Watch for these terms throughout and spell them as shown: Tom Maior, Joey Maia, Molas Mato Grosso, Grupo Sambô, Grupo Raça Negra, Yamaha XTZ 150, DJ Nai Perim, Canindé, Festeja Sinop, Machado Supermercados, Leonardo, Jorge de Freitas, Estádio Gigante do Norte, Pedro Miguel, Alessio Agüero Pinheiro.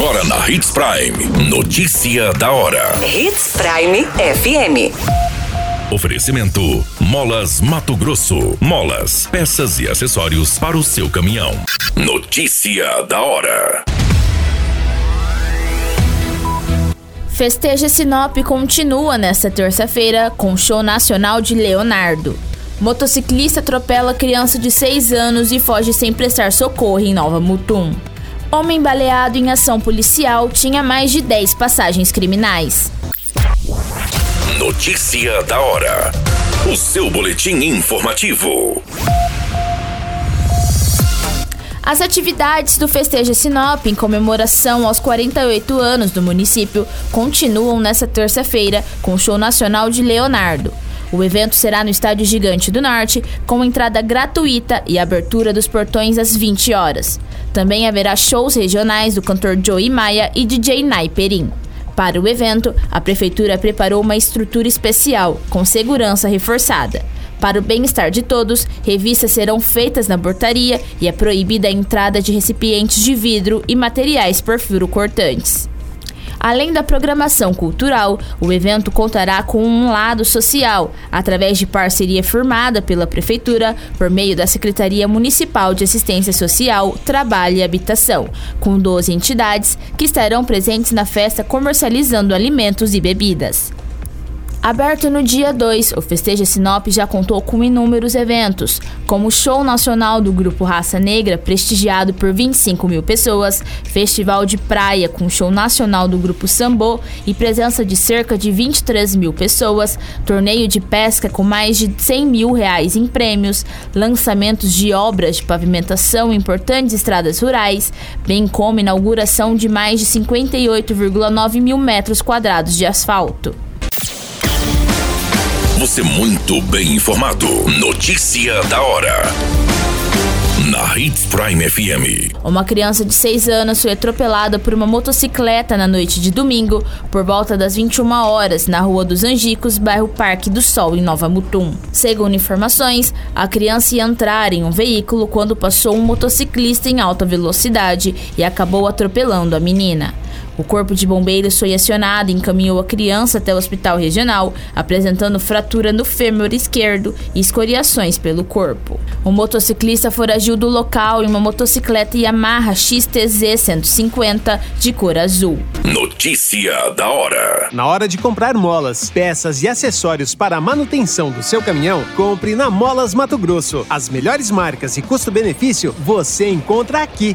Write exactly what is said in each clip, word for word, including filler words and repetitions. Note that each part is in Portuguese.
Agora na Hits Prime, notícia da hora. Hits Prime F M. Oferecimento Molas Mato Grosso. Molas, peças e acessórios para o seu caminhão. Notícia da hora. Festeja Sinop continua nesta terça-feira com show nacional de Leonardo. Motociclista atropela criança de seis anos e foge sem prestar socorro em Nova Mutum. Homem baleado em ação policial tinha mais de dez passagens criminais. Notícia da hora. O seu boletim informativo. As atividades do Festeja Sinop em comemoração aos quarenta e oito anos do município continuam nesta terça-feira com o show nacional de Leonardo. O evento será no Estádio Gigante do Norte, com entrada gratuita e abertura dos portões às vinte horas. Também haverá shows regionais do cantor Joey Maia e D J Nai Perim. Para o evento, a prefeitura preparou uma estrutura especial, com segurança reforçada. Para o bem-estar de todos, revistas serão feitas na portaria e é proibida a entrada de recipientes de vidro e materiais perfurocortantes. Além da programação cultural, o evento contará com um lado social, através de parceria firmada pela Prefeitura por meio da Secretaria Municipal de Assistência Social, Trabalho e Habitação, com doze entidades que estarão presentes na festa comercializando alimentos e bebidas. Aberto no dia dois, o Festeja Sinop já contou com inúmeros eventos, como o Show Nacional do Grupo Raça Negra, prestigiado por vinte e cinco mil pessoas, Festival de Praia com Show Nacional do Grupo Sambô e presença de cerca de vinte e três mil pessoas, torneio de pesca com mais de cem mil reais em prêmios, lançamentos de obras de pavimentação em importantes estradas rurais, bem como inauguração de mais de cinquenta e oito vírgula nove mil metros quadrados de asfalto. Você muito bem informado. Notícia da hora. Na Hits Prime F M. Uma criança de seis anos foi atropelada por uma motocicleta na noite de domingo, por volta das vinte e uma horas, na Rua dos Angicos, bairro Parque do Sol, em Nova Mutum. Segundo informações, a criança ia entrar em um veículo quando passou um motociclista em alta velocidade e acabou atropelando a menina. O corpo de bombeiros foi acionado e encaminhou a criança até o hospital regional, apresentando fratura no fêmur esquerdo e escoriações pelo corpo. O motociclista foragiu do local em uma motocicleta Yamaha X T Z cento e cinquenta de cor azul. Notícia da hora. Na hora de comprar molas, peças e acessórios para a manutenção do seu caminhão, compre na Molas Mato Grosso. As melhores marcas e custo-benefício você encontra aqui.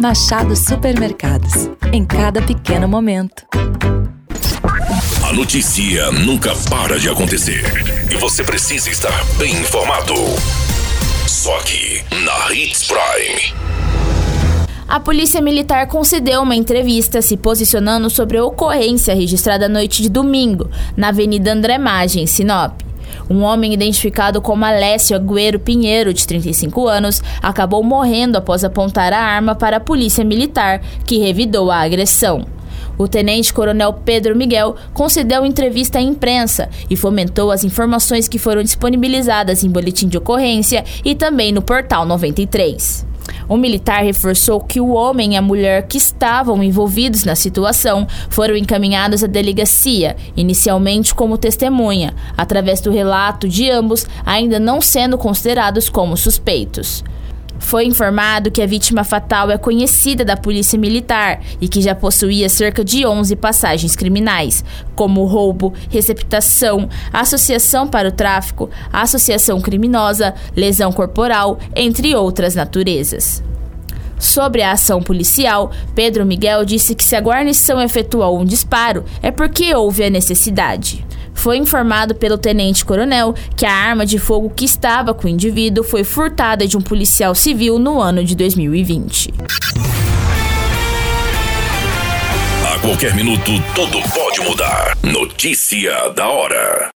Machado Supermercados, em cada pequeno momento. A notícia nunca para de acontecer e você precisa estar bem informado. Só aqui na Hits Prime. A Polícia Militar concedeu uma entrevista se posicionando sobre a ocorrência registrada à noite de domingo, na Avenida André Maggi, em Sinop. Um homem identificado como Alessio Agüero Pinheiro, de trinta e cinco anos, acabou morrendo após apontar a arma para a polícia militar, que revidou a agressão. O tenente-coronel Pedro Miguel concedeu entrevista à imprensa e fomentou as informações que foram disponibilizadas em boletim de ocorrência e também no Portal noventa e três. O militar reforçou que o homem e a mulher que estavam envolvidos na situação foram encaminhados à delegacia, inicialmente como testemunha, através do relato de ambos ainda não sendo considerados como suspeitos. Foi informado que a vítima fatal é conhecida da Polícia Militar e que já possuía cerca de onze passagens criminais, como roubo, receptação, associação para o tráfico, associação criminosa, lesão corporal, entre outras naturezas. Sobre a ação policial, Pedro Miguel disse que se a guarnição efetuou um disparo, é porque houve a necessidade. Foi informado pelo tenente-coronel que a arma de fogo que estava com o indivíduo foi furtada de um policial civil no ano de dois mil e vinte. qualquer minuto tudo pode mudar. Notícia da hora.